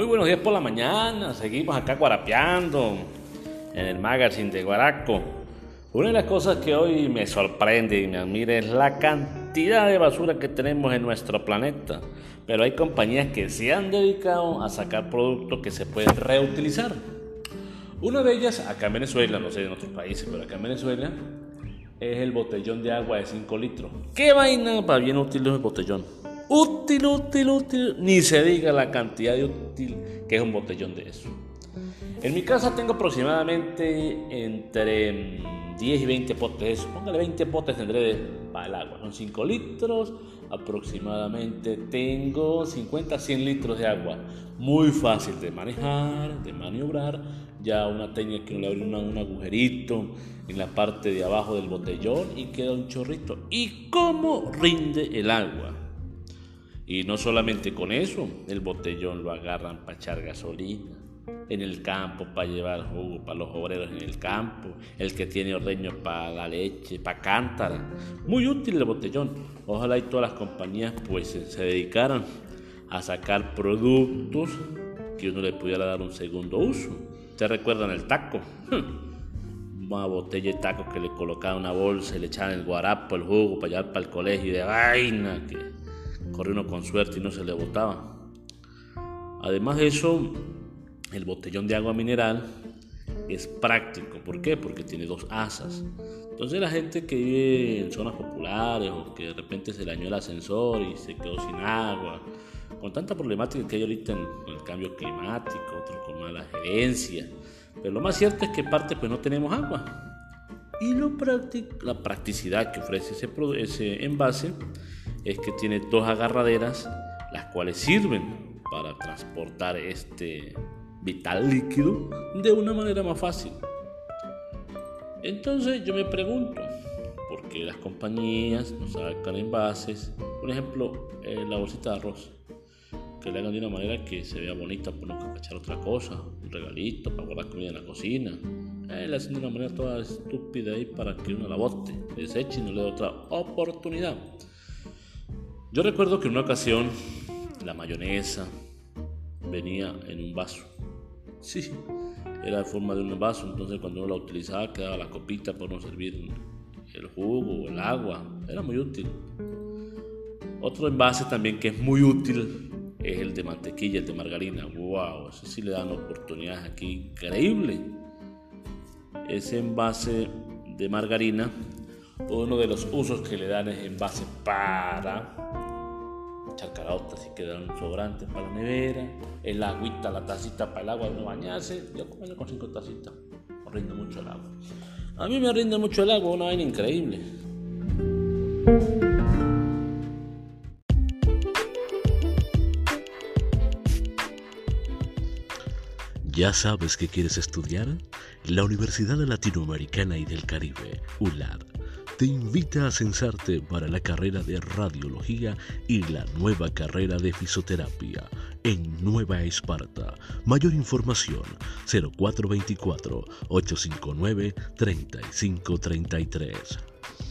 Muy buenos días por la mañana, seguimos acá guarapeando en el magazine de Guaraco. Una de las cosas que hoy me sorprende y me admira es la cantidad de basura que tenemos en nuestro planeta. Pero hay compañías que se han dedicado a sacar productos que se pueden reutilizar. Una de ellas, acá en Venezuela, no sé en otros países, pero acá en Venezuela, es el botellón de agua de 5 litros. ¡Qué vaina para bien útil es el botellón! Útil, ni se diga la cantidad de útil que es un botellón de eso. En mi casa tengo aproximadamente entre 10 y 20 potes, póngale 20 potes tendré para el agua, son 5 litros, aproximadamente tengo 50 a 100 litros de agua, muy fácil de manejar, de maniobrar, ya una técnica que uno le abre un agujerito en la parte de abajo del botellón y queda un chorrito, y cómo rinde el agua. Y no solamente con eso, el botellón lo agarran para echar gasolina, en el campo para llevar jugo para los obreros en el campo, el que tiene ordeños para la leche, para cántara. Muy útil el botellón. Ojalá y todas las compañías pues se dedicaran a sacar productos que uno le pudiera dar un segundo uso. ¿Ustedes recuerdan el taco? Una botella de taco que le colocaban una bolsa y le echaban el guarapo, el jugo para llevar para el colegio y de vaina que... corre uno con suerte y no se le botaba. Además de eso, el botellón de agua mineral es práctico. ¿Por qué? Porque tiene dos asas. Entonces la gente que vive en zonas populares o que de repente se le dañó el ascensor y se quedó sin agua, con tanta problemática que hay ahorita con el cambio climático, otro con mala gerencia, pero lo más cierto es que parte pues no tenemos agua. Y la practicidad que ofrece ese envase es que tiene dos agarraderas, las cuales sirven para transportar este vital líquido de una manera más fácil. Entonces yo me pregunto, ¿por qué las compañías nos sacan envases? Por ejemplo, la bolsita de arroz, que le hagan de una manera que se vea bonita, por no cachar otra cosa, un regalito para guardar comida en la cocina. La hacen de una manera toda estúpida ahí para que uno la bote, deseche y no le dé otra oportunidad. Yo recuerdo que en una ocasión la mayonesa venía en un vaso. Sí, era de forma de un vaso, entonces cuando uno la utilizaba quedaba la copita para no servir el jugo o el agua. Era muy útil. Otro envase también que es muy útil es el de mantequilla, el de margarina. ¡Wow! Eso sí le dan oportunidades aquí increíbles. Ese envase de margarina, uno de los usos que le dan es envase para... chacarotas y quedan sobrantes para la nevera, el agüita, la tacita para el agua, uno bañarse. Yo acompaño con 5 tacitas, rinde mucho el agua. A mí me rinde mucho el agua, una vaina increíble. ¿Ya sabes qué quieres estudiar? La Universidad Latinoamericana y del Caribe, ULAD, te invita a censarte para la carrera de Radiología y la nueva carrera de Fisioterapia en Nueva Esparta. Mayor información 0424-859-3533.